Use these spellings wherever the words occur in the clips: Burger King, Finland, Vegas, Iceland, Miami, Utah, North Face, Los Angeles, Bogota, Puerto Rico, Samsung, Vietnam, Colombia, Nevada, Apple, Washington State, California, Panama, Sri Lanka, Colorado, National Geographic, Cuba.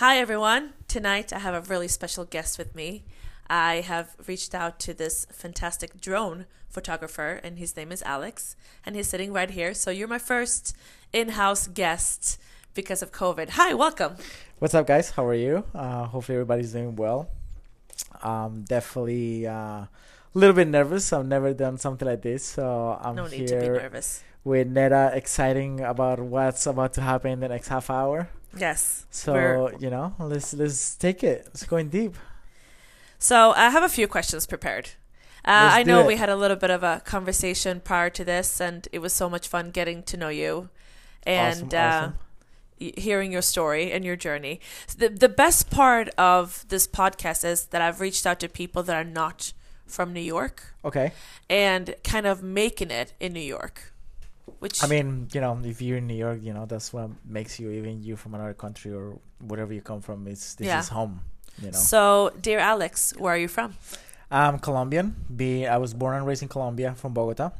Hi, everyone. Tonight, I have a really special guest with me. I have reached out to this fantastic drone photographer, and his name is Alex, and he's sitting right here. So you're my first in-house guest because of COVID. Hi, welcome. What's up, guys? How are you? Hopefully everybody's doing well. Definitely a little bit nervous. I've never done something like this, so I'm here. No need to be nervous. With Neda, exciting about what's about to happen in the next half hour. Yes. So, you know, let's take it. It's going deep. So I have a few questions prepared. I know we had a little bit of a conversation prior to this, and it was so much fun getting to know you and hearing your story and your journey. The best part of this podcast is that I've reached out to people that are not from New York. Okay. And kind of making it in New York. Which, I mean, you know, if you're in New York, you know, that's what makes you, even you from another country or wherever you come from, this is home, you know. So, dear Alex, where are you from? I'm Colombian. I was born and raised in Colombia, from Bogota.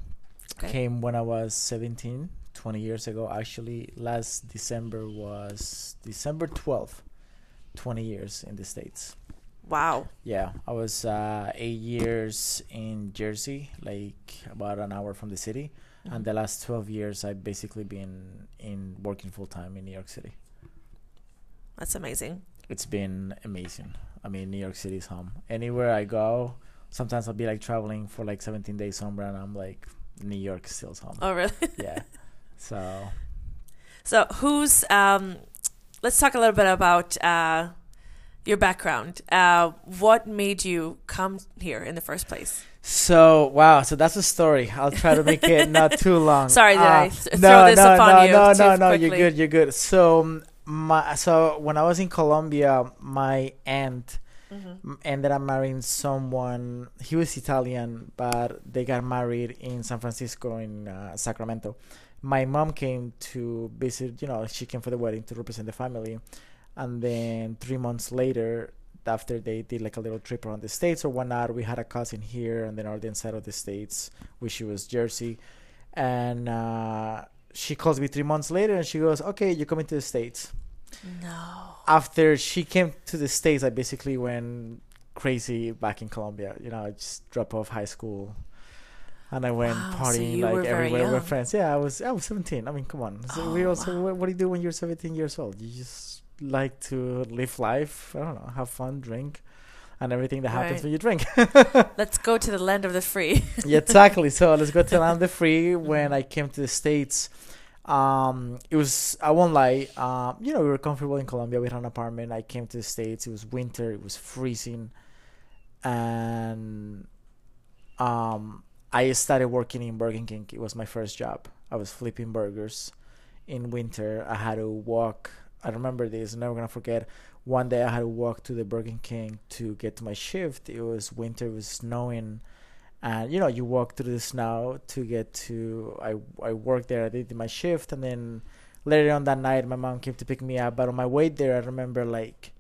Okay. Came when I was 17, 20 years ago. Actually, last December was December 12th, 20 years in the States. Wow. Yeah, I was 8 years in Jersey, like about an hour from the city. Mm-hmm. And the last 12 years, I've basically been working full time in New York City. That's amazing. It's been amazing. I mean, New York City is home. Anywhere I go, sometimes I'll be like traveling for like 17 days somewhere, and I'm like, New York still is home. Oh, really? Yeah. So who's? Let's talk a little bit about your background. What made you come here in the first place? So, wow. So that's a story. I'll try to make it not too long. Sorry that I throw this upon you. No, quickly. You're good. So, when I was in Colombia, my aunt ended up marrying someone. He was Italian, but they got married in San Francisco, in Sacramento. My mom came to visit, you know, she came for the wedding to represent the family. And then 3 months later, after they did like a little trip around the States or whatnot, we had a cousin here and then all the inside of the States, which was Jersey. And she calls me 3 months later and she goes, okay, you're coming to the States. No. After she came to the States, I basically went crazy back in Colombia. You know, I just dropped off high school and I went partying like everywhere with friends. Yeah, I was 17. I mean, come on. What do you do when you're 17 years old? You just like to live life, I don't know, have fun, drink, and everything that happens when you drink. Let's go to the land of the free. Yeah, exactly. So let's go to the land of the free. When I came to the States, it was, I won't lie, you know, we were comfortable in Colombia. We had an apartment. I came to the States. It was winter. It was freezing. And I started working in Burger King. It was my first job. I was flipping burgers in winter. I had to walk. I remember this, never gonna forget. One day I had to walk to the Burger King to get to my shift. It was winter, it was snowing, and you know, you walk through the snow to get to. I worked there, I did my shift, and then later on that night, my mom came to pick me up. But on my way there, I remember like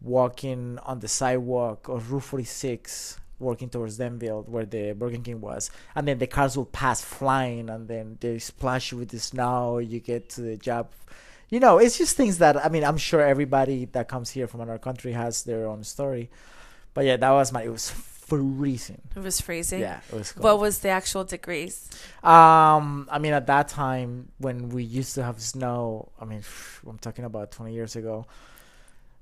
walking on the sidewalk of Route 46, working towards Denver, where the Burger King was, and then the cars will pass flying, and then they splash you with the snow. You get to the job. You know, it's just things that, I mean, I'm sure everybody that comes here from another country has their own story. But yeah, that was it was freezing. It was freezing? Yeah, it was cold. What was the actual degrees? I mean, at that time, when we used to have snow, I mean, I'm talking about 20 years ago.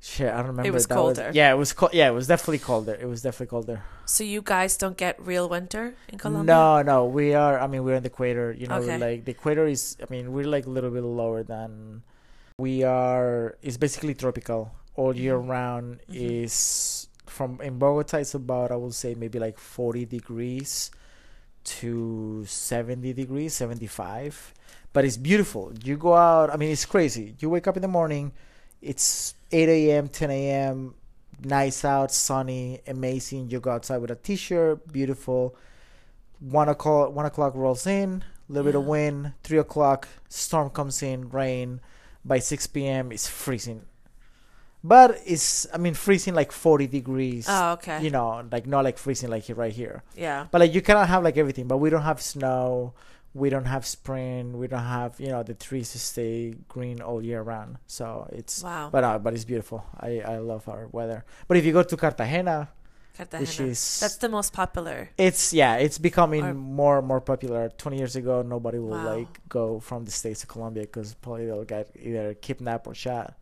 Shit, I don't remember. It was colder. Yeah, it was cold. Yeah, it was definitely colder. It was definitely colder. So you guys don't get real winter in Colombia? No. We are, I mean, we're in the equator. You know, like the equator is, I mean, we're like a little bit lower than... it's basically tropical all year round. Is from in Bogota, it's about, I would say, maybe like 40 degrees to 70 degrees, 75. But it's beautiful. You go out, I mean, it's crazy. You wake up in the morning, it's 8 a.m., 10 a.m., nice out, sunny, amazing. You go outside with a t-shirt, beautiful. 1 o'clock rolls in, a little bit of wind. 3 o'clock, storm comes in, rain. By 6 p.m., it's freezing. But it's, I mean, freezing like 40 degrees. Oh, okay. You know, like not like freezing like right here. Yeah. But like you cannot have like everything. But we don't have snow. we don't have spring, we don't have, you know, the trees stay green all year round. So it's wow. But it's beautiful. I love our weather. But if you go to Cartagena, which is, that's the most popular. It's it's becoming more popular. 20 years ago, nobody will wow. like go from the States to Colombia because probably they'll get either kidnapped or shot.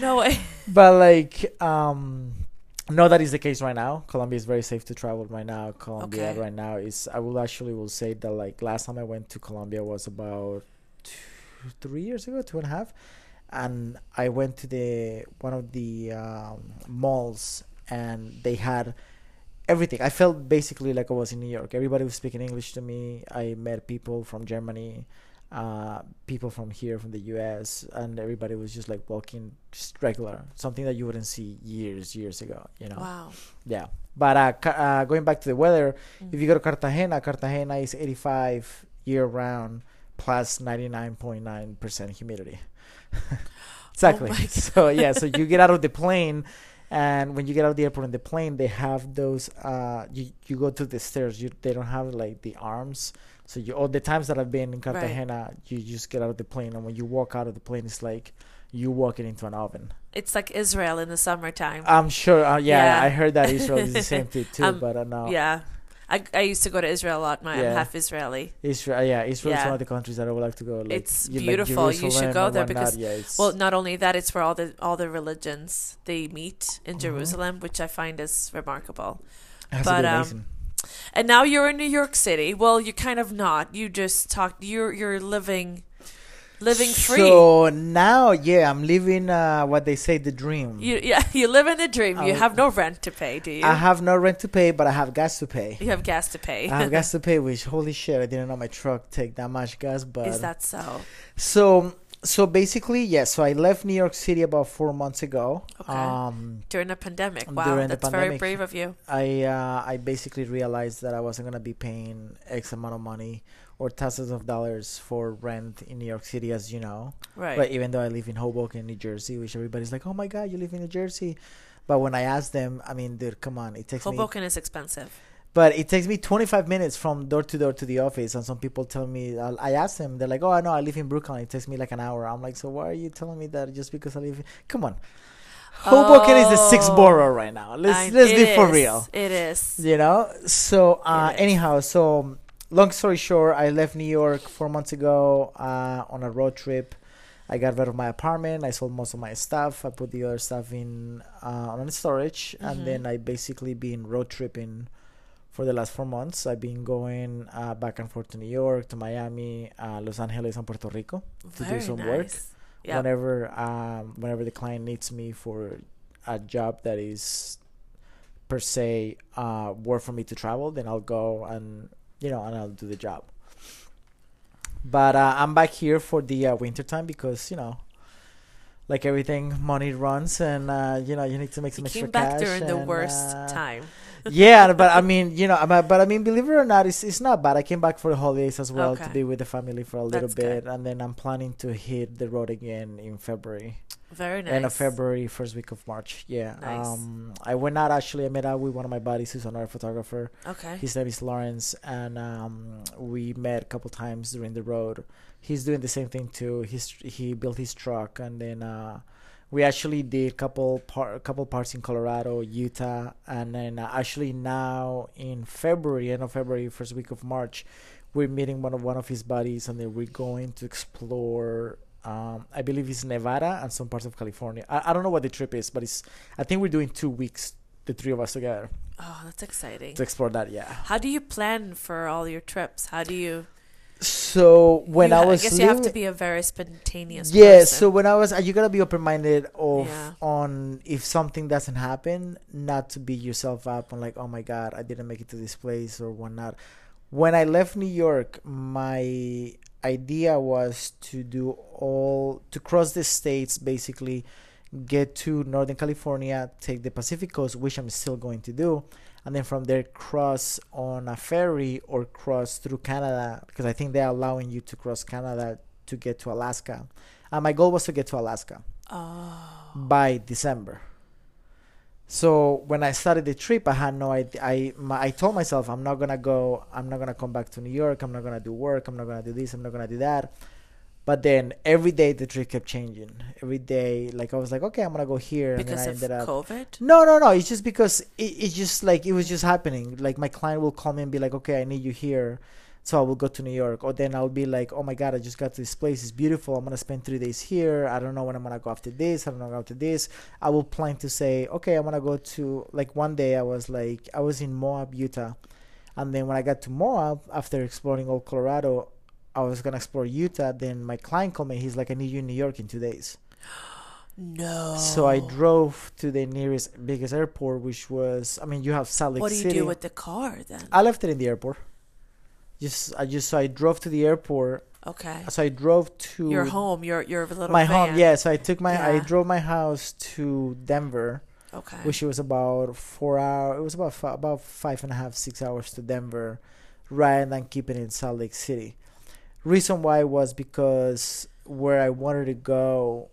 No way. But like, no, that is the case right now. Colombia is very safe to travel right now. Colombia okay. right now is, I will say that like last time I went to Colombia was about 3 years ago, 2.5. And I went to one of the malls and they had everything. I felt basically like I was in New York. Everybody was speaking English to me. I met people from Germany, people from here, from the US, and everybody was just like walking just regular, something that you wouldn't see years ago, you know. Wow. Yeah. But going back to the weather, if you go to Cartagena is 85 year round plus 99.9% humidity. Exactly. Oh so yeah, so you get out of the plane, and when you get out of the airport in the plane, they have those you go to the stairs, they don't have like the arms. So all the times that I've been in Cartagena, right. you just get out of the plane, and when you walk out of the plane, it's like you walking into an oven. It's like Israel in the summertime. I'm sure. I heard that Israel is the same thing too, but I know. Yeah, I used to go to Israel a lot. I'm half Israeli. Israel is one of the countries that I would like to go. Like, it's beautiful. Like you should go there because not only that, it's where all the religions they meet in Jerusalem, which I find is remarkable. That's amazing. And now you're in New York City. Well, you're kind of not. You just talked. You're living free. So now, I'm living what they say, the dream. You live in the dream. You have no rent to pay, do you? I have no rent to pay, but I have gas to pay. You have gas to pay. I have gas to pay, which, holy shit, I didn't know my truck take that much gas. But is that so? So basically, so I left New York City about 4 months ago. Okay. During the pandemic. Wow, that's very brave of you. I basically realized that I wasn't going to be paying X amount of money or thousands of dollars for rent in New York City, as you know. Right. But even though I live in Hoboken, New Jersey, which everybody's like, oh my God, you live in New Jersey. But when I ask them, I mean, dude, come on. It takes Hoboken is expensive. But it takes me 25 minutes from door to door to the office. And some people tell me, I ask them, they're like, oh, I know, I live in Brooklyn. It takes me like an hour. I'm like, so why are you telling me that just because I live? Come on. Hoboken is the sixth borough right now. Let's be for real. It is. You know? So anyhow, so long story short, I left New York 4 months ago on a road trip. I got rid of my apartment. I sold most of my stuff. I put the other stuff in on storage. Mm-hmm. And then I basically been road tripping for the last 4 months. I've been going back and forth to New York, to Miami, Los Angeles, and Puerto Rico to do some work. Yep. Whenever the client needs me for a job that is per se worth for me to travel, then I'll go and I'll do the job. But I'm back here for the winter time because, you know, like everything, money runs, and you need to make some extra cash. Came back during the worst time. But I mean, believe it or not, it's not bad. I came back for the holidays as well to be with the family for a little bit, and then I'm planning to hit the road again in February. Very nice. End of February, first week of March. Yeah. Nice. I went out actually. I met out with one of my buddies who's an art photographer. Okay. His name is Lawrence, and we met a couple times during the road. He's doing the same thing too. He built his truck, and then we actually did a couple parts in Colorado, Utah, and then actually now in February, end of February, first week of March, we're meeting one of his buddies, and then we're going to explore. I believe it's Nevada and some parts of California. I don't know what the trip is, but I think we're doing 2 weeks, the three of us together. Oh, that's exciting! To explore that, yeah. How do you plan for all your trips? How do you? So when I was, I guess you have to be a very spontaneous person. So when I was, you gotta be open-minded on if something doesn't happen, not to beat yourself up on like, oh my God, I didn't make it to this place or whatnot. When I left New York, my idea was to cross the states, basically get to Northern California, take the Pacific Coast, which I'm still going to do. And then from there, cross on a ferry or cross through Canada, because I think they're allowing you to cross Canada to get to Alaska. And my goal was to get to Alaska by December. So when I started the trip, I had no idea. I told myself, I'm not going to go. I'm not going to come back to New York. I'm not going to do work. I'm not going to do this. I'm not going to do that. But then every day the trip kept changing. Every day, like, I was like, okay, I'm going to go here. Because and then I ended up... COVID? No. It's just because it's just like, it was just happening. Like, my client will call me and be like, okay, I need you here. So I will go to New York. Or then I'll be like, oh my God, I just got to this place. It's beautiful. I'm going to spend 3 days here. I don't know when I'm going to go after this. I don't know after this. I will plan to say, okay, I'm going to go to, like, one day I was in Moab, Utah. And then when I got to Moab, after exploring all Colorado, I was going to explore Utah. Then my client called me. He's like, I need you in New York in 2 days. No. So I drove to the nearest biggest airport, which was, I mean, you have Salt Lake City. What do you do with the car then? I left it in the airport. So I drove to the airport. Okay. So I drove to your home, your little my van. Home. Yeah. So I took I drove my house to Denver. Okay. Which was about 4 hours. It was about 5.5-6 hours to Denver, rather than keeping it in Salt Lake City. Reason why was because where I wanted to go,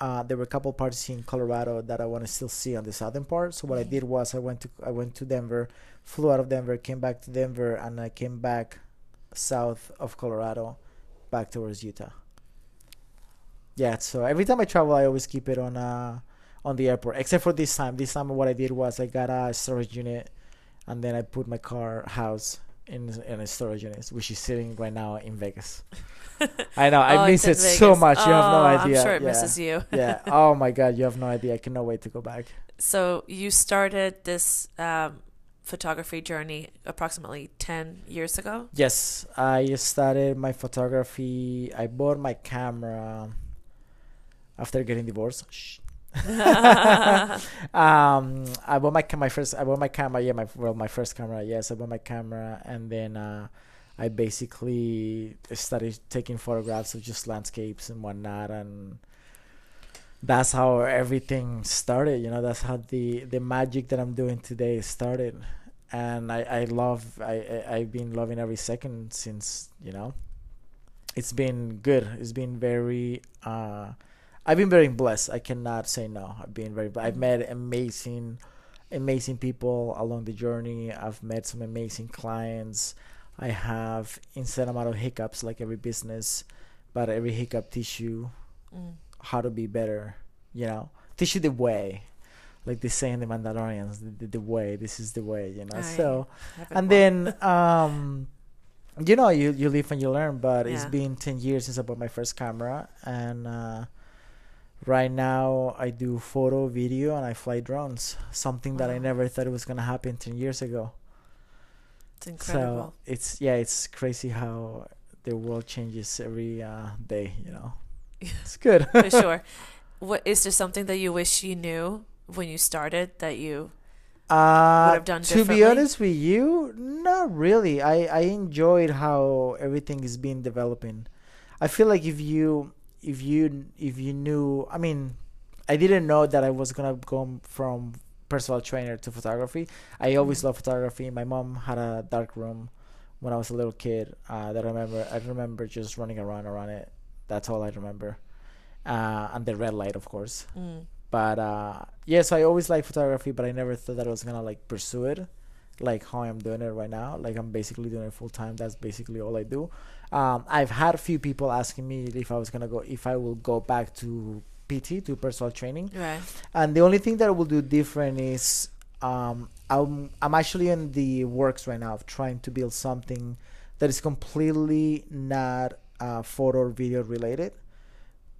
there were a couple parts in Colorado that I want to still see on the southern part. So what I did was I went to Denver, flew out of Denver, came back to Denver, and I came back south of Colorado, back towards Utah. Yeah, so every time I travel, I always keep it on the airport, except for this time. This time, what I did was I got a storage unit, and then I put my house in a storage unit, which is sitting right now in Vegas. I know, I miss it so much. You have no idea. I'm sure it misses you. Yeah. Oh my God, you have no idea. I cannot wait to go back. So you started this photography journey approximately 10 years ago? Yes, I started my photography. I bought my camera after getting divorced. Shh. My first camera. Yes, I bought my camera, and then I basically started taking photographs of just landscapes and whatnot, and that's how everything started. You know, that's how the magic that I'm doing today started, and I've been loving every second since. You know, it's been good. It's been very. I've been very blessed. I cannot say no. I've been very blessed. I've met amazing people along the journey. I've met some amazing clients. I have insane amount of hiccups, like every business, but every hiccup teach you how to be better, you know? Teach you the way. Like they say in the Mandalorians, the way. This is the way, you know? You know, you live and you learn, but it's been 10 years since I bought my first camera, and right now I do photo, video, and I fly drones, something that I never thought it was going to happen 10 years ago. It's incredible. So it's crazy how the world changes every day, you know. It's good. For sure. Is there something that you wish you knew when you started that you... would have done to be honest with you, not really. I enjoyed how everything is being developing. I feel like if you knew, I mean, I didn't know that I was gonna go from personal trainer to photography. I always loved photography. My mom had a dark room when I was a little kid. That I remember just running around it. That's all I remember. And the red light, of course. But so I always liked photography, but I never thought that I was gonna like pursue it, like how I'm doing it right now. Like I'm basically doing it full time. That's basically all I do. I've had a few people asking me if I will go back to PT, to personal training. Right. And the only thing that I will do different is I'm actually in the works right now of trying to build something that is completely not photo or video related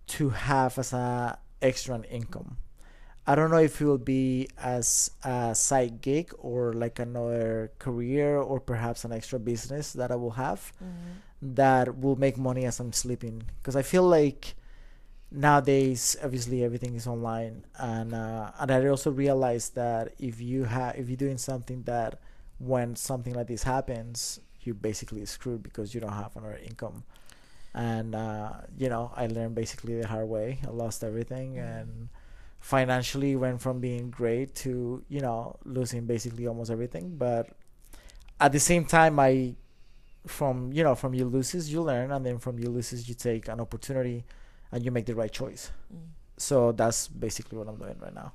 to have as an extra income. I don't know if it will be as a side gig or like another career or perhaps an extra business that I will have that will make money as I'm sleeping. Because I feel like nowadays, obviously, everything is online. And I also realized that if you're doing something that when something like this happens, you're basically screwed because you don't have another income. And, you know, I learned basically the hard way. I lost everything and financially went from being great to, you know, losing basically almost everything. But at the same time, from your losses, you learn. And then from your losses, you take an opportunity and you make the right choice. So that's basically what I'm doing right now.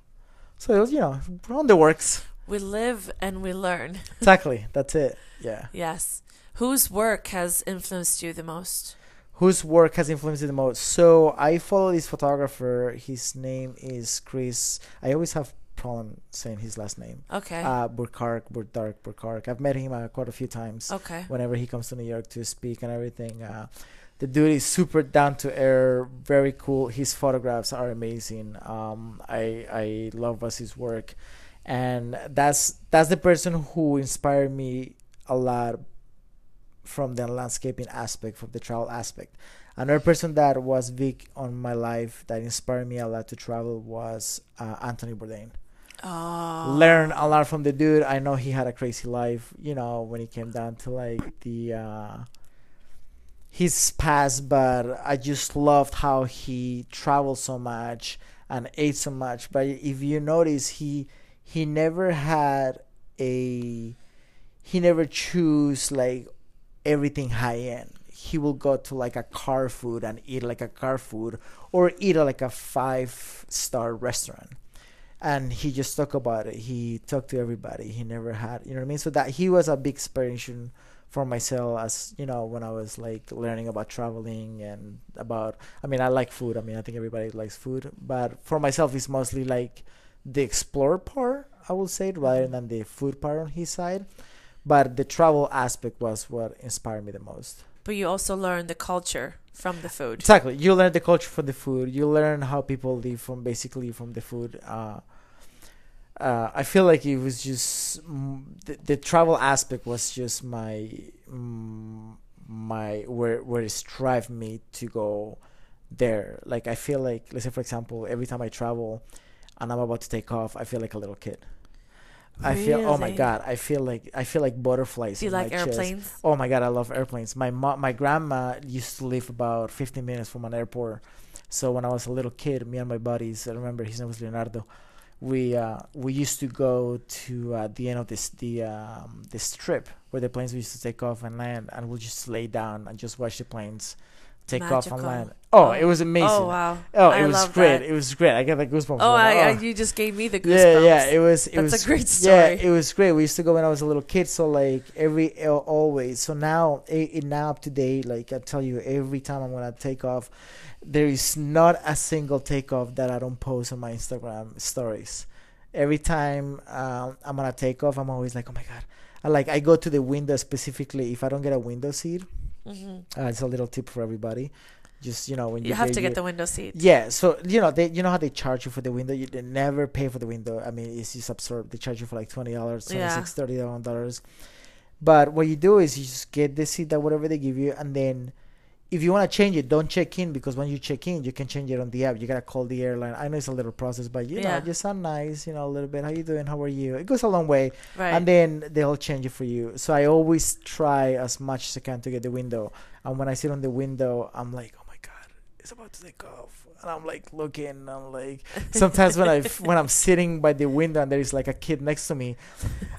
So it was, you know, we're on the works. We live and we learn. Exactly. That's it. Yeah. Yes. Whose work has influenced you the most? Whose work has influenced you the most? So I follow this photographer. His name is Chris. I always have problem saying his last name. Okay. Burkard. I've met him quite a few times. Okay. Whenever he comes to New York to speak and everything. The dude is super down to air, very cool. His photographs are amazing. I love his work, and that's the person who inspired me a lot from the landscaping aspect, from the travel aspect. Another person that was big on my life that inspired me a lot to travel was Anthony Bourdain. Oh. Learn a lot from the dude. I know he had a crazy life. You know, when it came down to like the. His past, but I just loved how he traveled so much and ate so much. But if you notice, he never had he never chose like everything high end. He will go to like a car food and eat like a car food, or eat at like a 5-star restaurant. And he just talked about it. He talked to everybody. He never had, you know what I mean? So that he was a big inspiration for myself, as you know, when I was like learning about traveling and about, I mean, I like food. I mean, I think everybody likes food, but for myself, it's mostly like the explore part, I will say, rather than the food part on his side. But the travel aspect was what inspired me the most. But you also learn the culture from the food. Exactly. You learn the culture from the food. You learn how people live from the food. I feel like it was just the travel aspect was just my where it strived me to go there. Like I feel like, let's say for example, every time I travel and I'm about to take off, I feel like a little kid. Really? I feel, oh my god, I feel like butterflies. Do you like airplanes? Chest. Oh my god, I love airplanes. My grandma used to live about 15 minutes from an airport. So when I was a little kid, me and my buddies, I remember his name was Leonardo. We used to go to the end of the strip where the planes used to take off and land, and we'll just lay down and just watch the planes take off and land. Oh, it was amazing! Oh wow! Oh, it was great! It was great! I got the goosebumps. Oh, you just gave me the goosebumps. Yeah, yeah, it was. That's a great story. Yeah, it was great. We used to go when I was a little kid. So like always. So now up to date. Like I tell you, every time I'm gonna take off, there is not a single takeoff that I don't post on my Instagram stories. Every time I'm gonna take off, I'm always like, oh my god! I go to the window specifically. If I don't get a window seat. Mm-hmm. It's a little tip for everybody. Just, you know, when you have to get the window seat. Yeah, so you know how they charge you for the window. You never pay for the window. I mean, it's just absurd. They charge you for like $20, $26, $30. But what you do is you just get the seat that whatever they give you, and then if you want to change it, don't check in, because when you check in, you can change it on the app. You gotta call the airline. I know it's a little process, but you know, you sound nice. You know, a little bit. How you doing? How are you? It goes a long way, right? And then they'll change it for you. So I always try as much as I can to get the window. And when I sit on the window, I'm like, oh my god, it's about to take off. And I'm like looking, and I'm like, sometimes when I'm sitting by the window and there is like a kid next to me,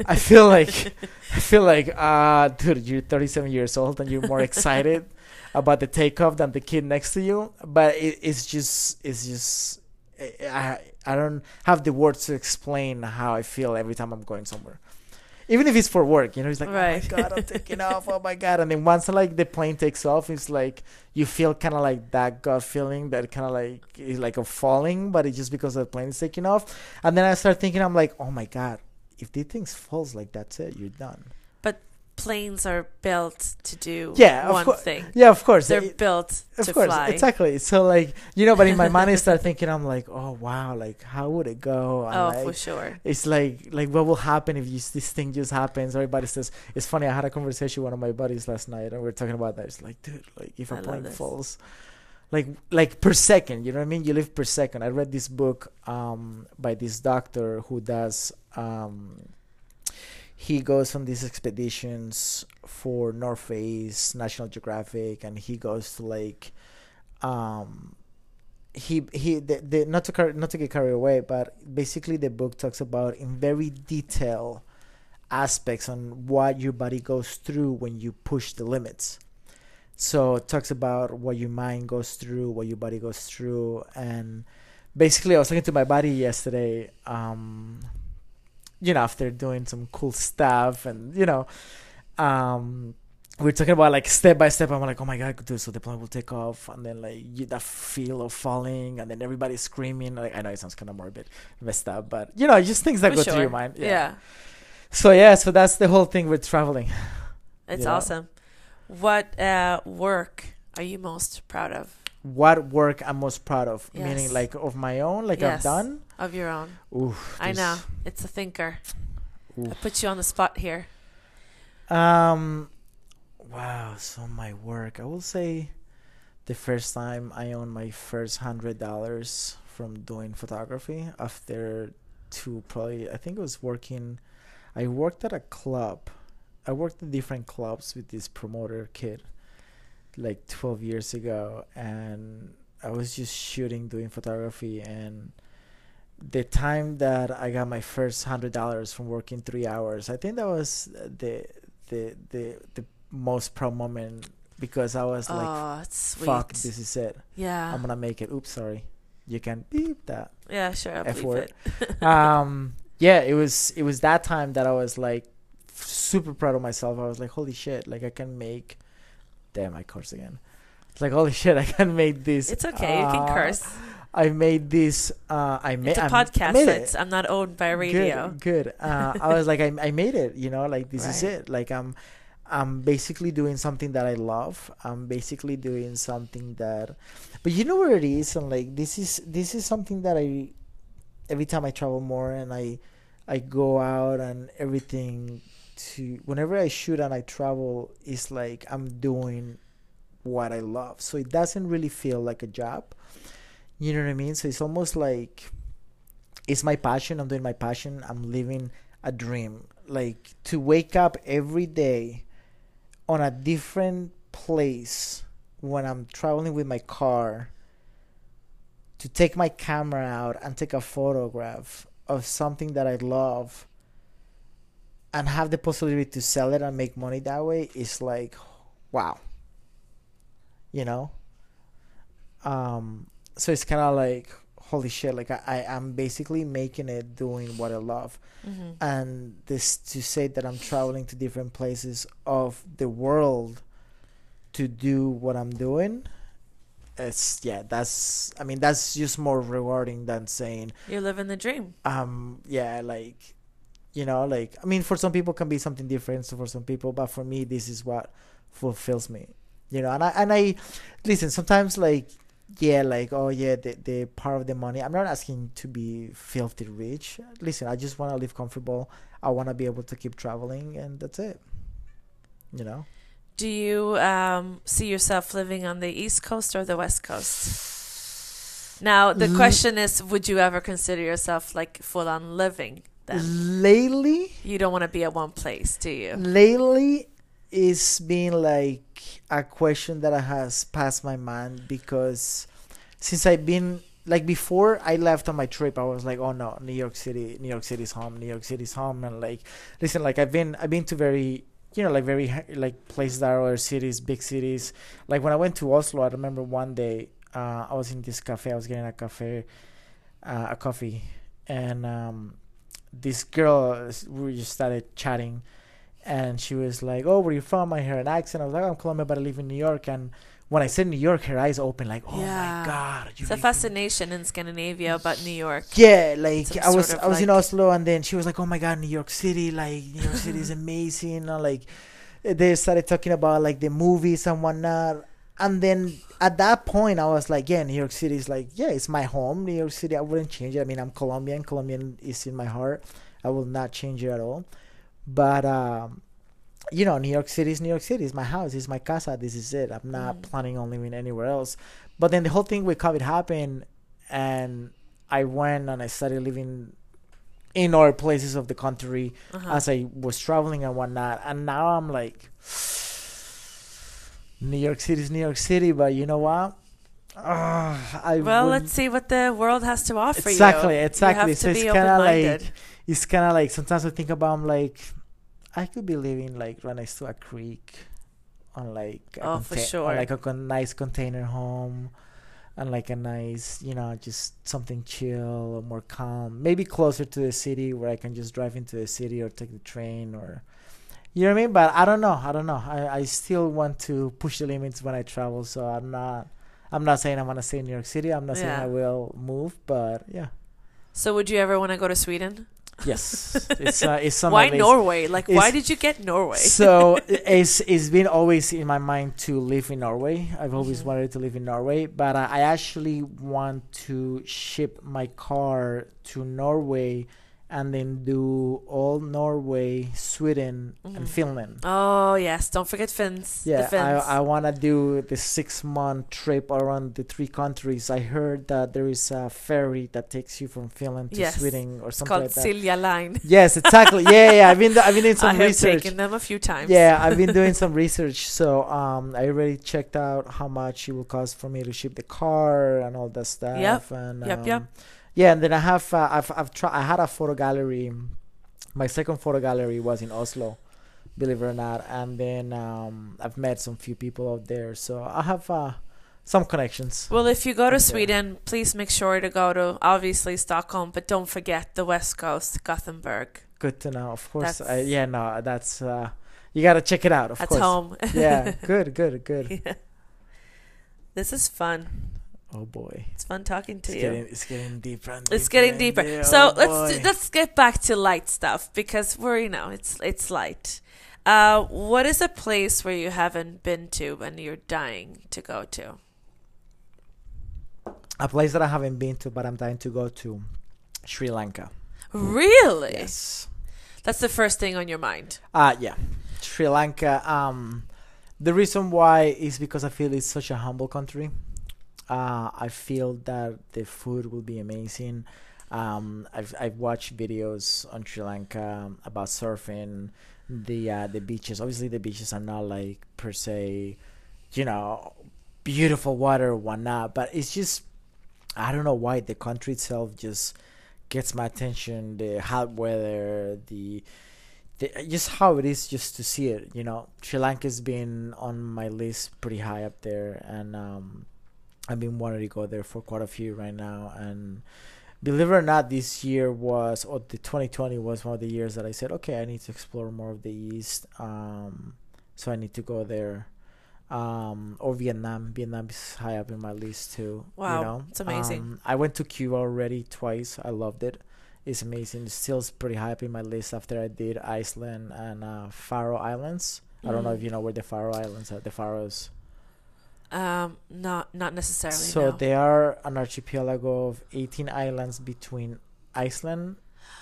I feel like dude, you're 37 years old and you're more excited about the takeoff than the kid next to you. But it's just I don't have the words to explain how I feel every time I'm going somewhere. Even if it's for work, you know, it's like, right. Oh my god, I'm taking off, oh my god. And then once like the plane takes off, it's like you feel kind of like that gut feeling that kind of like is like a falling, but it's just because the plane is taking off. And then I start thinking, I'm like, oh my god, if these things falls like that's it, you're done. But planes are built to do one thing. Yeah, of course. They're built to fly. Exactly. So like, you know, but in my mind I start thinking, I'm like, oh wow, like how would it go? And for sure. It's like what will happen if this thing just happens? Everybody says, it's funny, I had a conversation with one of my buddies last night and we were talking about that. It's like, dude, like if a plane falls, like per second, you know what I mean? You live per second. I read this book by this doctor who does he goes on these expeditions for North Face, National Geographic, and he goes to like, not to get carried away, but basically the book talks about in very detail aspects on what your body goes through when you push the limits. So it talks about what your mind goes through, what your body goes through, and basically I was talking to my buddy yesterday, you know, after doing some cool stuff, and you know, we're talking about like step by step. I'm like, oh my god, dude, so the plane will take off, and then like you, that feel of falling, and then everybody screaming. Like, I know it sounds kind of morbid, messed up, but you know, just things that go through your mind. Yeah. So yeah, so that's the whole thing with traveling. It's awesome. What work are you most proud of? What work I'm most proud of? Yes. Meaning like of my own, like I've done? Of your own. Oof, I know. It's a thinker. Oof. I put you on the spot here. Wow. So my work, I will say the first time I owned my first $100 from doing photography after two, probably, I think it was working. I worked at a club. I worked in different clubs with this promoter kid like 12 years ago, and I was just shooting, doing photography, and the time that I got my first $100 from working 3 hours, I think that was the most proud moment, because I was like, fuck, this is it. Yeah. I'm gonna make it. Oops, sorry. You can beep that. Yeah, sure, I'll beep it. Yeah, it was that time that I was like super proud of myself. I was like, holy shit, like I can make I curse again. It's like, holy shit, I can make this. It's okay, you can curse. I made this. It's a podcast. I'm not owned by a radio. Good. I was like, I made it. You know, like this is it. Like I'm basically doing something that I love. I'm basically doing something that, but you know where it is, and like this is something that I, every time I travel more and I go out and everything. Whenever I shoot and I travel, it's like I'm doing what I love, so it doesn't really feel like a job, you know what I mean? So it's almost like it's my passion. I'm doing my passion. I'm living a dream, like to wake up every day on a different place when I'm traveling with my car, to take my camera out and take a photograph of something that I love and have the possibility to sell it and make money that way. Is like, wow, you know? So it's kind of like, holy shit, like I'm basically making it, doing what I love. Mm-hmm. And this, to say that I'm traveling to different places of the world to do what I'm doing, it's, yeah, that's, I mean, that's just more rewarding than saying you're living the dream. Yeah, like, you know, like, I mean, for some people it can be something different for some people, but for me, this is what fulfills me, you know? And I listen, sometimes like, yeah, like, oh yeah, the part of the money, I'm not asking to be filthy rich. Listen, I just want to live comfortable. I want to be able to keep traveling, and that's it, you know? Do you see yourself living on the East Coast or the West Coast? Now, the question is, would you ever consider yourself like full-on living? Lately, you don't want to be at one place, do you? Lately is being like a question that has passed my mind, because since I've been like, before I left on my trip, I was like, oh no, New York City's home, and like, listen, like I've been to very, you know, like very like places that are cities, big cities. Like when I went to Oslo, I remember one day I was in this cafe, I was getting a coffee, and this girl, we just started chatting, and she was like, oh, where are you from? I heard an accent. I was like, I'm Colombian, but I live in New York. And when I said New York, her eyes opened like, oh my god, it's a fascination in Scandinavia about New York. Yeah, like I was like in Oslo, and then she was like, oh my god, New York City, like New York City is amazing, you know, like they started talking about like the movies and whatnot. And then at that point, I was like, yeah, New York City is like, yeah, it's my home. New York City, I wouldn't change it. I mean, I'm Colombian. Colombian is in my heart. I will not change it at all. But, you know, New York City is my house. It's my casa. This is it. I'm not planning on living anywhere else. But then the whole thing with COVID happened, and I went and I started living in other places of the country as I was traveling and whatnot. And now I'm like, New York City, but you know what? Let's see what the world has to offer. Exactly. You have so to be open-minded. Like, it's kind of like, sometimes I think about, I'm like, I could be living like right next to a creek, on like a nice container home, and like a nice, you know, just something chill or more calm, maybe closer to the city where I can just drive into the city or take the train, or you know what I mean? But I don't know. I don't know. I still want to push the limits when I travel. So I'm not saying I'm going to stay in New York City. I'm not saying I will move, but yeah. So would you ever want to go to Sweden? Yes. It's why Norway? Like, why did you get Norway? So it's been always in my mind to live in Norway. I've always wanted to live in Norway, but I actually want to ship my car to Norway and then do all Norway, Sweden, and Finland. Oh, yes. Don't forget Finns. Yeah, I want to do the 6-month trip around the 3 countries. I heard that there is a ferry that takes you from Finland to Sweden or something like that. It's called Silja Line. Yes, exactly. Yeah. I've been doing some research. I have taken them a few times. Yeah, I've been doing some research. So I already checked out how much it will cost for me to ship the car and all that stuff. Yep. Yeah, and then I have I had a photo gallery. My second photo gallery was in Oslo, believe it or not. And then I've met some few people out there, so I have some connections. Well, if you go to Sweden, please make sure to go to obviously Stockholm, but don't forget the West Coast, Gothenburg. Good to know, of course. That's you gotta check it out. Of course, that's home. Yeah, good. Yeah. This is fun. Oh boy, it's fun talking to you. It's getting deeper and deeper. So let's get back to light stuff, because we're it's light. What is a place where you haven't been to and you're dying to go to? A place that I haven't been to, but I'm dying to go to, Sri Lanka. Really? Yes. That's the first thing on your mind. Yeah, Sri Lanka. The reason why is because I feel it's such a humble country. I feel that the food will be amazing. I've watched videos on Sri Lanka about surfing, the beaches. Obviously, the beaches are not like per se, beautiful water or whatnot. But it's just, I don't know why the country itself just gets my attention. The hot weather, just how it is, just to see it. Sri Lanka's been on my list pretty high up there, and I've been wanting to go there for quite a few right now, and believe it or not, this year was, or the 2020 was one of the years that I said, okay, I need to explore more of the East, so I need to go there, or Vietnam. Vietnam is high up in my list too. Wow, it's amazing. I went to Cuba already twice. I loved it. It's amazing. It still is pretty high up in my list after I did Iceland and Faroe Islands. Mm-hmm. I don't know if you know where the Faroe Islands are. The Faroes. Not necessarily. So they are an archipelago of 18 islands between Iceland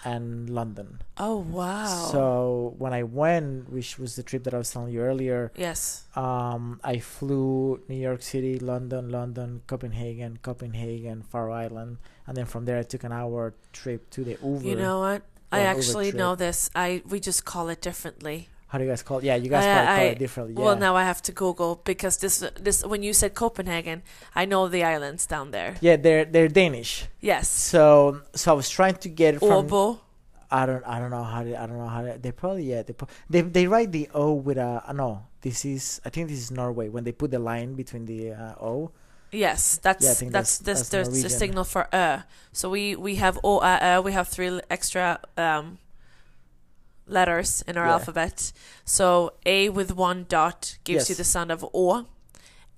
and London. Oh wow! So when I went, which was the trip that I was telling you earlier, yes, I flew New York City, London, Copenhagen, Faroe Island, and then from there I took an hour trip to the Uber. You know what? I actually know this. We just call it differently. How do you guys call it? Yeah, you guys probably call it differently. Yeah. Well, now I have to Google, because this when you said Copenhagen, I know the islands down there. Yeah, they're Danish. Yes. So I was trying to get it from Obo. I don't know how to, they write the O with a no. I think this is Norway, when they put the line between the O. Yes, that's there's a signal for . So we have O, we have 3 extra letters in our alphabet. So A with 1 dot gives you the sound of O.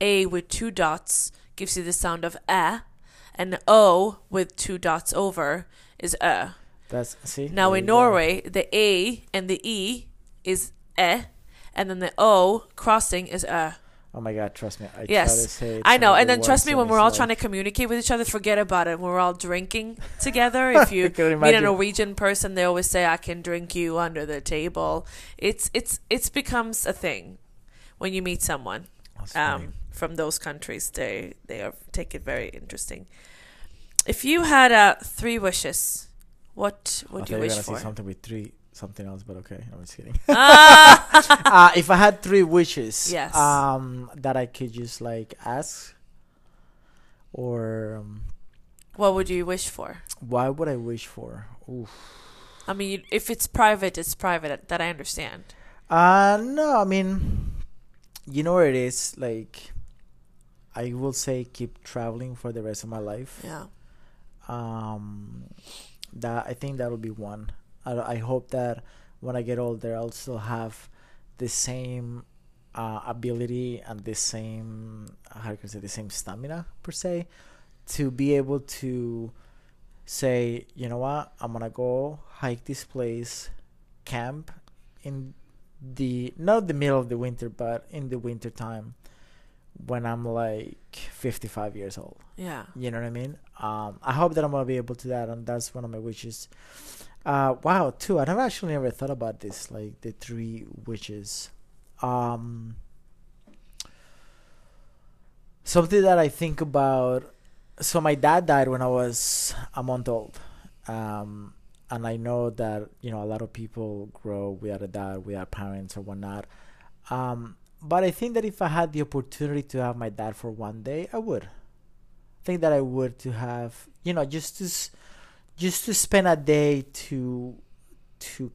A with 2 dots gives you the sound of A. And O with 2 dots over is Ö. Now in Norway, the A and the E is E, and then the O crossing is Ö. Oh my God, trust me. Try to say I know. And then trust me, when we're all trying to communicate with each other, forget about it. When we're all drinking together, if you meet a Norwegian person, they always say, I can drink you under the table. It's becomes a thing when you meet someone from those countries. They take it very interesting. If you had 3 wishes, what would you wish for? Say something with 3. Something else, but okay. I'm just kidding. If I had 3 wishes, that I could just ask, or what would you wish for? Why would I wish for? Oof. I mean, if it's private, it's private. That I understand. No, I mean, you know where it is. I will say keep traveling for the rest of my life. Yeah. That I think that'll be one. I hope that when I get older, I'll still have the same ability and the same, how can I say, the same stamina per se, to be able to say, you know what, I'm gonna go hike this place, camp in the, not the middle of the winter, but in the winter time when I'm like 55 years old. Yeah. You know what I mean? I hope that I'm gonna be able to do that, and that's one of my wishes. Wow, too, I've actually never thought about this, like the three wishes. Something that I think about, so my dad died when I was a month old. And I know that, you know, a lot of people grow without a dad, without parents or whatnot. But I think that if I had the opportunity to have my dad for one day, I would. I think that I would, to have, you know, just to spend a day to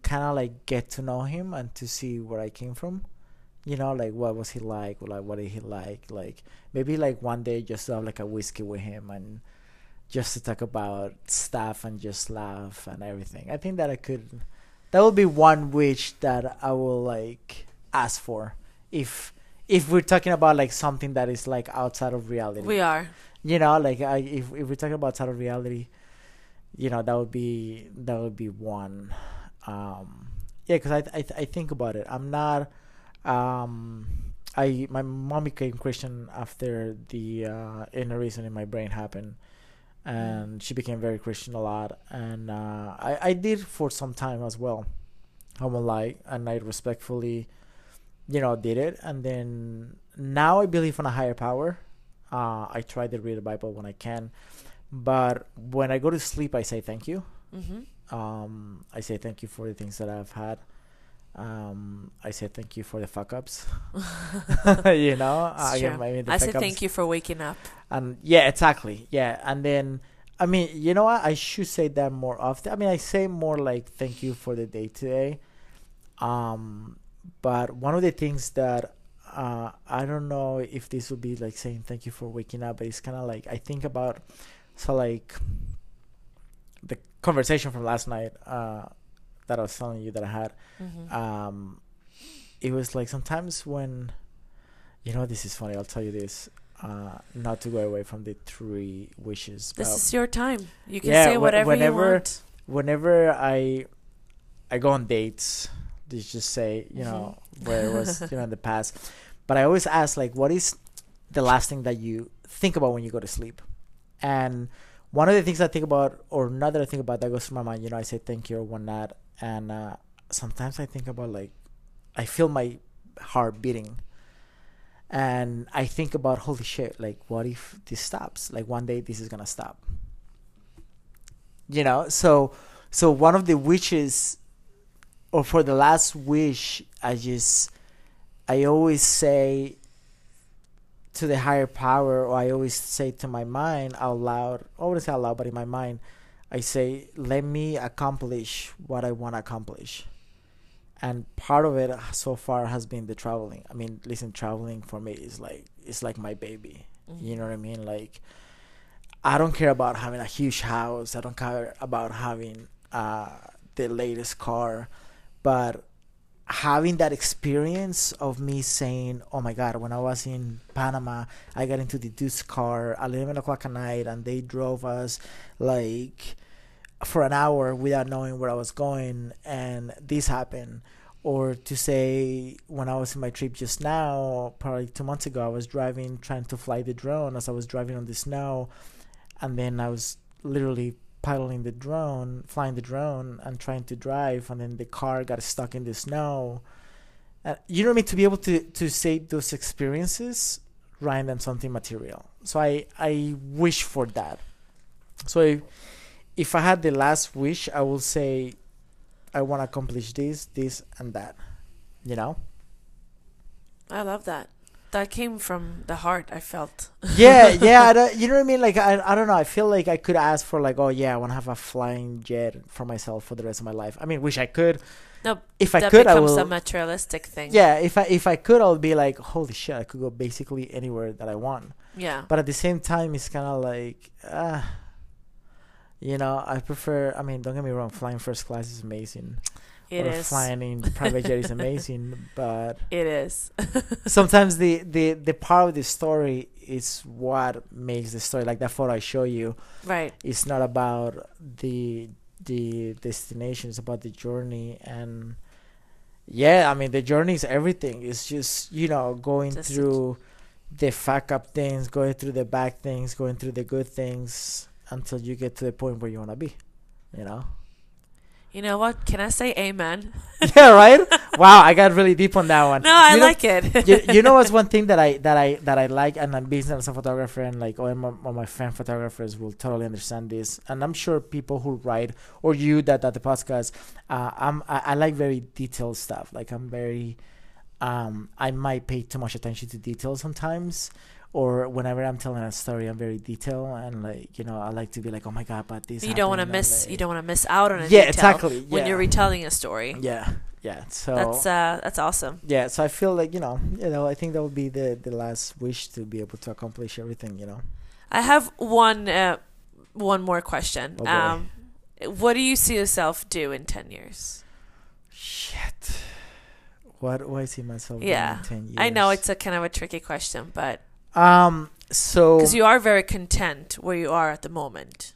kind of like get to know him and to see where I came from. You know, like what was he like? Like what did he like? Like maybe like one day just to have like a whiskey with him and just to talk about stuff and just laugh and everything. I think that I could, that would be one wish that I will like ask for. If we're talking about like something that is like outside of reality, we are. You know, like if we're talking about outside of reality, you know, that would be one. Yeah, because I think about it. I'm not. My mom became Christian after the aneurysm in my brain happened, and she became very Christian a lot, and I did for some time as well. I won't lie, and I respectfully, you know, did it. And then now I believe in a higher power. I try to read the Bible when I can, but when I go to sleep, I say thank you. Mm-hmm. I say thank you for the things that I've had. I say thank you for the fuck ups. You know, I say thank you for waking up. And yeah, exactly. Yeah, and then I mean, you know what? I should say that more often. I mean, I say more like thank you for the day today. But one of the things that I don't know if this would be like saying thank you for waking up, but it's kind of like I think about, so like the conversation from last night. That I was telling you that I had, mm-hmm. It was like sometimes when, you know, this is funny. I'll tell you this, not to go away from the three wishes. This is your time. You can say whatever you want. Whenever I go on dates, they just say, you know, where it was, you know, in the past. But I always ask, like, what is the last thing that you think about when you go to sleep? And one of the things I think about, or not that I think about, that goes through my mind, you know, I say thank you or whatnot. And sometimes I think about, like, I feel my heart beating. And I think about, holy shit, like, what if this stops? Like, one day this is going to stop. You know? So one of the wishes, or for the last wish, I always say to the higher power, or I always say to my mind out loud, I wouldn't say out loud, but in my mind, I say, let me accomplish what I want to accomplish. And part of it so far has been the traveling. I mean, listen, traveling for me is like, it's like my baby. Mm-hmm. You know what I mean? Like, I don't care about having a huge house. I don't care about having the latest car. But having that experience of me saying, oh my God, when I was in Panama, I got into the dude's car at 11 o'clock at night, and they drove us like for an hour without knowing where I was going, and this happened. Or to say, when I was in my trip just now, probably 2 months ago, I was driving, trying to fly the drone as I was driving on the snow, and then I was literally piloting the drone, flying the drone, and trying to drive, and then the car got stuck in the snow. You know what I mean? To be able to say those experiences rather than something material. So I wish for that. So if I had the last wish, I will say I want to accomplish this, this, and that. You know? I love that. That came from the heart, I felt. Yeah. You know what I mean? Like, I don't know. I feel like I could ask for, like, oh, yeah, I want to have a flying jet for myself for the rest of my life. I mean, wish I could. No, if I could, I will. That becomes a materialistic thing. Yeah, if I could, I'll be like, holy shit, I could go basically anywhere that I want. Yeah. But at the same time, it's kind of like, you know, I prefer. I mean, don't get me wrong, flying first class is amazing. It is. Flying in private jet is amazing, but it is. Sometimes the part of the story is what makes the story. Like that photo I show you. Right. It's not about the destination, it's about the journey. And yeah, I mean, the journey is everything. It's just, you know, going through the fuck up things, going through the bad things, going through the good things until you get to the point where you want to be, you know? You know what? Can I say amen? Yeah, right? Wow, I got really deep on that one. No, I like it. you know what's one thing that I like, and I'm being as a photographer, and like all my fan photographers will totally understand this. And I'm sure people who write or you that the podcast, I like very detailed stuff. Like I'm very I might pay too much attention to detail sometimes. Or whenever I'm telling a story, I'm very detailed, and like, you know, I like to be like, oh my god, but this. You don't want to miss out on a detail. Exactly. Yeah. When you're retelling a story. Yeah, yeah. So that's awesome. Yeah. So I feel like you know, I think that would be the last wish, to be able to accomplish everything. You know. I have one more question. Oh, what do you see yourself do in 10 years? Shit. What do I see myself doing in 10 years? I know it's a kind of a tricky question, but. So because you are very content where you are at the moment.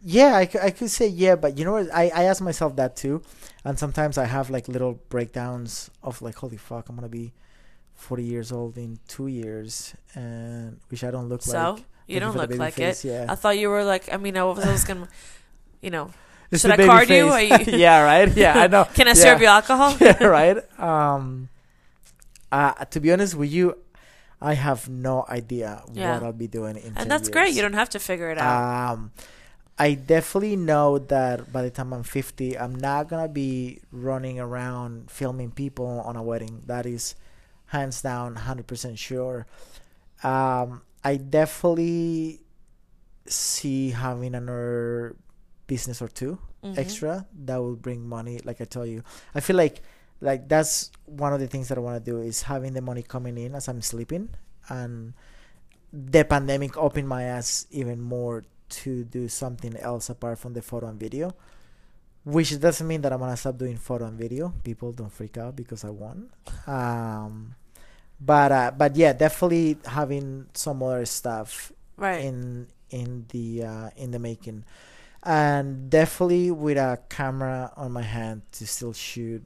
Yeah, I could say yeah, but you know what? I ask myself that too, and sometimes I have like little breakdowns of like, holy fuck, I'm gonna be 40 years old in 2 years, and which I don't look so like. So you don't look like face. It. Yeah. I thought you were like. I mean, I was gonna, you know, it's should I card you? Or you? Yeah, right. Yeah, I know. Can I serve you alcohol? Yeah, right. To be honest with you. I have no idea what I'll be doing in 10 years. And that's great. You don't have to figure it out. I definitely know that by the time I'm 50, I'm not going to be running around filming people on a wedding. That is hands down, 100% sure. I definitely see having another business or two extra that will bring money. Like I tell you, I feel like that's one of the things that I want to do, is having the money coming in as I'm sleeping, and the pandemic opened my ass even more to do something else apart from the photo and video, which doesn't mean that I'm going to stop doing photo and video. People, don't freak out because I won. But yeah, definitely having some other stuff in the making, and definitely with a camera on my hand to still shoot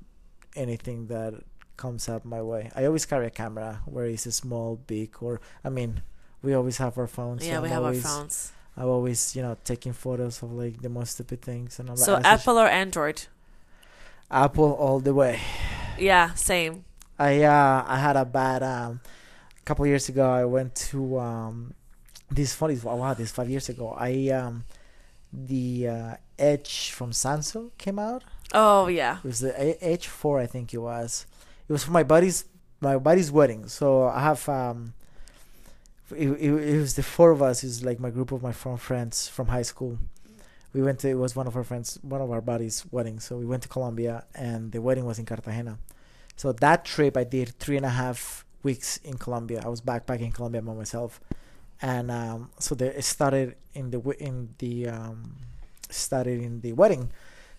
anything that comes up my way. I always carry a camera, whether it's a small, big, or I mean, we always have our phones. Yeah, so our phones. I'm always, you know, taking photos of like the most stupid things and all that. So Apple or Android? Apple all the way. Yeah, same. I had a bad a couple of years ago. I went to this 5 years ago. The Edge from Samsung came out. Oh yeah, it was the H4, I think it was. It was for my buddy's wedding. So I have it was the four of us. It's like my group of my friends from high school. We went to, it was one of our buddies' wedding. So we went to Colombia, and the wedding was in Cartagena. So that trip I did 3.5 weeks in Colombia. I was backpacking in Colombia by myself, and so it started in the wedding.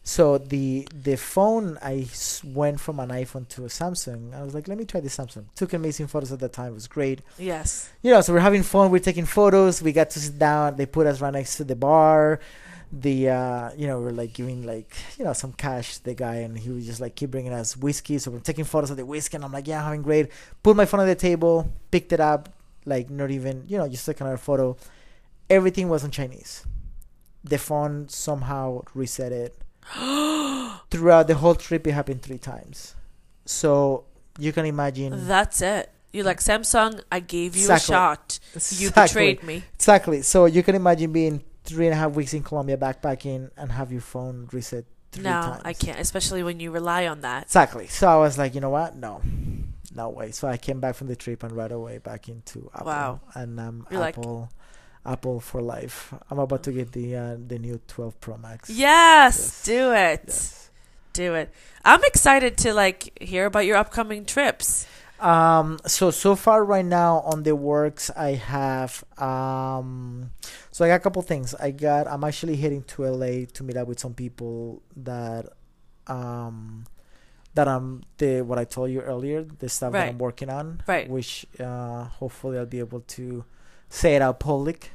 So the phone, I went from an iPhone to a Samsung. I was like, let me try the Samsung. Took amazing photos at that time. It was great. Yes. You know, so we're having fun. We're taking photos. We got to sit down. They put us right next to the bar. You know, we're like giving like, you know, some cash to the guy. And he was just like, keep bringing us whiskey. So we're taking photos of the whiskey. And I'm like, yeah, I'm having great. Put my phone on the table. Picked it up. Like not even, you know, just took another photo. Everything was in Chinese. The phone somehow reset it. Throughout the whole trip, it happened 3 times. So you can imagine. That's it. You're like, Samsung, I gave you a shot. You betrayed me. Exactly. So you can imagine being 3.5 weeks in Colombia backpacking and have your phone reset 3 times. No, I can't. Especially when you rely on that. Exactly. So I was like, you know what? No way. So I came back from the trip and right away back into Apple. Wow. And Apple for life. I'm about to get the new 12 Pro Max. Yes, do it. Yes. do it. I'm excited to like hear about your upcoming trips. So far right now on the works, I have, so I got a couple things. I'm actually heading to LA to meet up with some people that, what I told you earlier, the stuff that I'm working on, which, hopefully I'll be able to say it out public.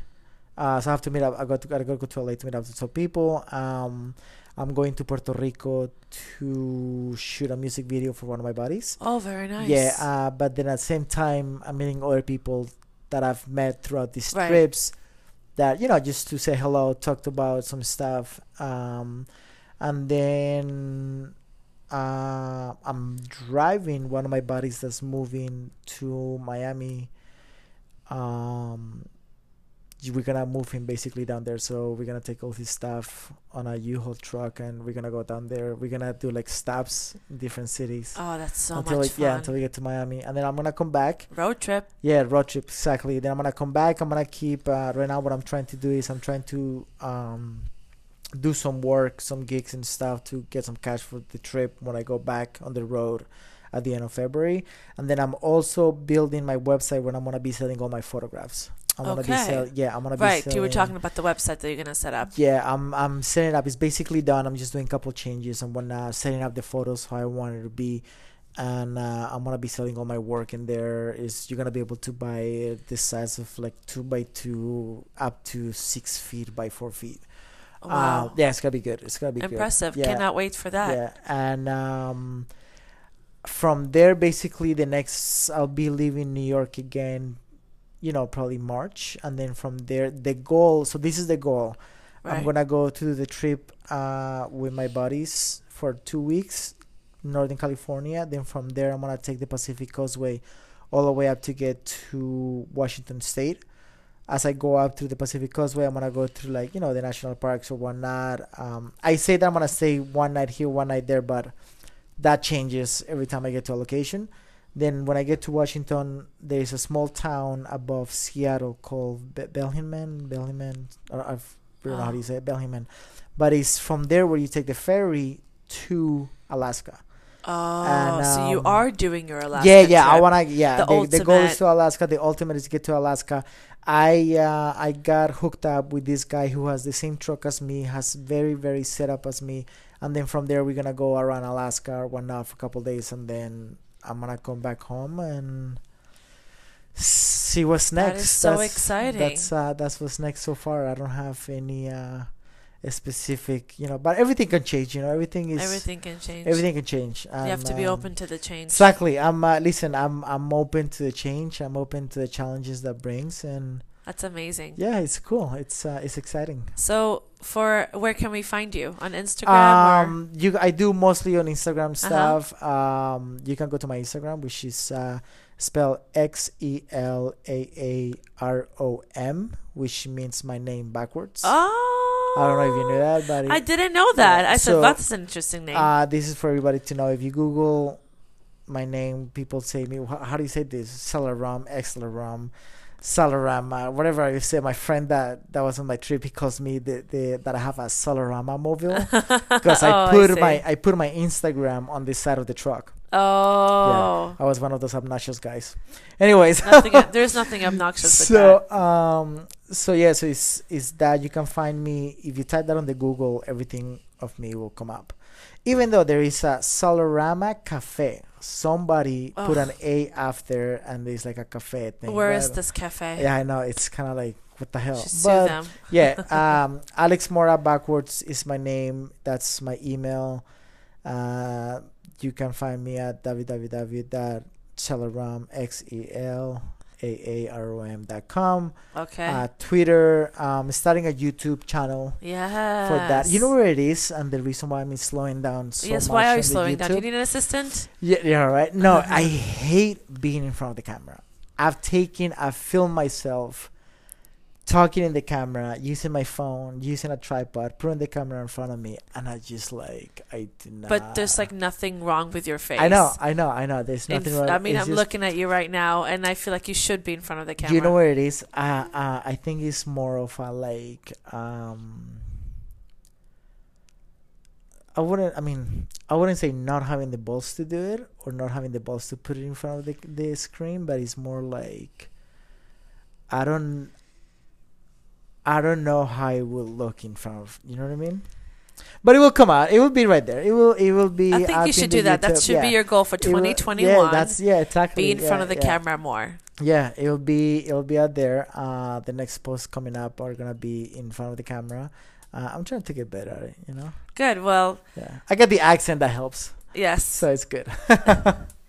So I have to meet up. I got to go to LA to meet up with some people. I'm going to Puerto Rico to shoot a music video for one of my buddies. Oh, very nice. Yeah, but then at the same time, I'm meeting other people that I've met throughout these trips that, you know, just to say hello, talked about some stuff. And then I'm driving one of my buddies that's moving to Miami. We're gonna move him basically down there, so we're gonna take all his stuff on a U-Haul truck and we're gonna go down there. We're gonna do like stops in different cities. Oh, that's so much fun. Yeah, until we get to Miami, and then I'm gonna come back. Road trip. Yeah, road trip, exactly. Then I'm gonna come back. I'm gonna keep right now what I'm trying to do is I'm trying to do some work, some gigs and stuff to get some cash for the trip when I go back on the road at the end of February. And then I'm also building my website where I'm gonna be selling all my photographs. I'm gonna be selling. You were talking about the website that you're gonna set up. Yeah, I'm setting it up. It's basically done. I'm just doing a couple changes and whatnot, setting up the photos how I want it to be, and I'm gonna be selling all my work in there. Is you're gonna be able to buy it the size of like 2x2 up to 6 feet by 4 feet. Wow. Yeah, it's gonna be good. It's gonna be impressive. Good. Yeah. Cannot wait for that. Yeah, and from there, basically, the next I'll be leaving New York again. You know, probably March, and then from there, the goal. So this is the goal. Right. I'm gonna go to the trip with my buddies for 2 weeks, Northern California. Then from there, I'm gonna take the Pacific Coastway, all the way up to get to Washington State. As I go up through the Pacific Coastway, I'm gonna go through like, you know, the national parks or whatnot. I say that I'm gonna stay one night here, one night there, but that changes every time I get to a location. Then when I get to Washington, there's a small town above Seattle called Bellingham. I don't know how you say it, Bellingham. But it's from there where you take the ferry to Alaska. Oh, and, so you are doing your Alaska trip. Yeah, I want to, the goal is to Alaska. The ultimate is to get to Alaska. I got hooked up with this guy who has the same truck as me, has very, very set up as me. And then from there, we're going to go around Alaska or whatnot for a couple of days and then I'm gonna come back home and see what's next. That is so exciting. That's what's next so far. I don't have any specific, you know, but everything can change. You know, everything can change. Everything can change. You have to be open to the change. Exactly. I'm open to the change. I'm open to the challenges that brings, and that's amazing. Yeah, it's cool. It's exciting. So, where can we find you on Instagram? I do mostly on Instagram stuff. You can go to my Instagram, which is spelled XELAAROM, which means my name backwards. Oh, I don't know if you knew that, but I didn't know that. I said that's an interesting name. This is for everybody to know. If you Google my name, people say me. How do you say this? Salaram. Salarama, whatever I say, my friend that was on my trip, he calls me that I have a Salarama mobile because I put my Instagram on the side of the truck. Oh, yeah, I was one of those obnoxious guys. Anyways, there's nothing obnoxious. So it's that you can find me if you type that on the Google, everything of me will come up. Even though there is a Salarama Cafe. Somebody put an A after, and there's like a cafe thing. Where is this cafe? Yeah, I know. It's kind of like, what the hell? But sue them. Yeah. Alex Mora backwards is my name. That's my email. You can find me at www.xelaarom.com. Okay. Twitter. Starting a YouTube channel. Yeah. For that, you know where it is, and the reason why I'm slowing down so much. Yes, why are you slowing down? Do you need an assistant? Yeah, right. No, I hate being in front of the camera. I've filmed myself talking in the camera, using my phone, using a tripod, putting the camera in front of me, and I just like, I did not. But there's like nothing wrong with your face. I know. There's nothing wrong. I mean, I'm looking at you right now, and I feel like you should be in front of the camera. You know where it is? I think it's more of a like, I wouldn't, I mean, I wouldn't say not having the balls to do it or not having the balls to put it in front of the screen, but it's more like I don't know how it will look in front of, you know what I mean? But it will come out. It will be right there. It will be. I think you should do that. YouTube. That should be your goal for 2021. Exactly. Be in front of the camera more. Yeah, it'll be out there. The next posts coming up are gonna be in front of the camera. I'm trying to get better at it, you know. Good. Well. Yeah. I got the accent that helps. Yes. So it's good.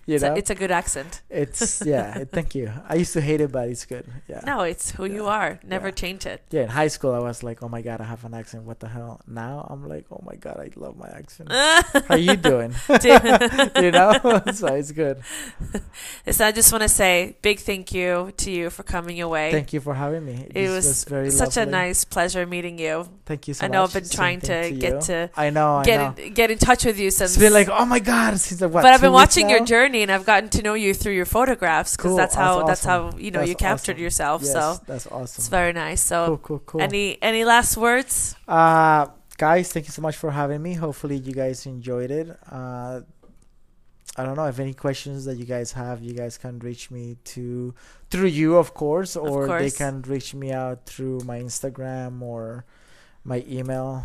you know? It's a good accent. It's Thank you. I used to hate it, but it's good. Yeah. No, it's who you are. Never change it. Yeah. In high school, I was like, oh my god, I have an accent. What the hell? Now I'm like, oh my god, I love my accent. How you doing? You know. So it's good. So I just want to say big thank you to you for coming your way. Thank you for having me. It was very such lovely. A nice pleasure meeting you. Thank you so much. I know I've been trying to get in touch with you since. It's been like, oh my god, it's like, what, but I've been watching your journey and I've gotten to know you through your photographs because that's how you captured yourself. Yes, so that's awesome. It's very nice. So cool. Any last words? Guys, thank you so much for having me. Hopefully you guys enjoyed it. I don't know if any questions that you guys can reach me through you, of course, they can reach me out through my Instagram or my email.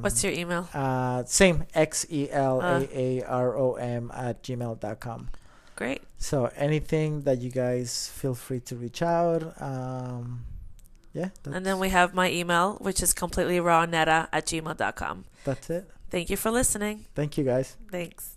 What's your email? Same, xelaaarom@gmail.com. Great. So anything that you guys, feel free to reach out. And then we have my email, which is completelyrawnetta@gmail.com. That's it. Thank you for listening. Thank you, guys. Thanks.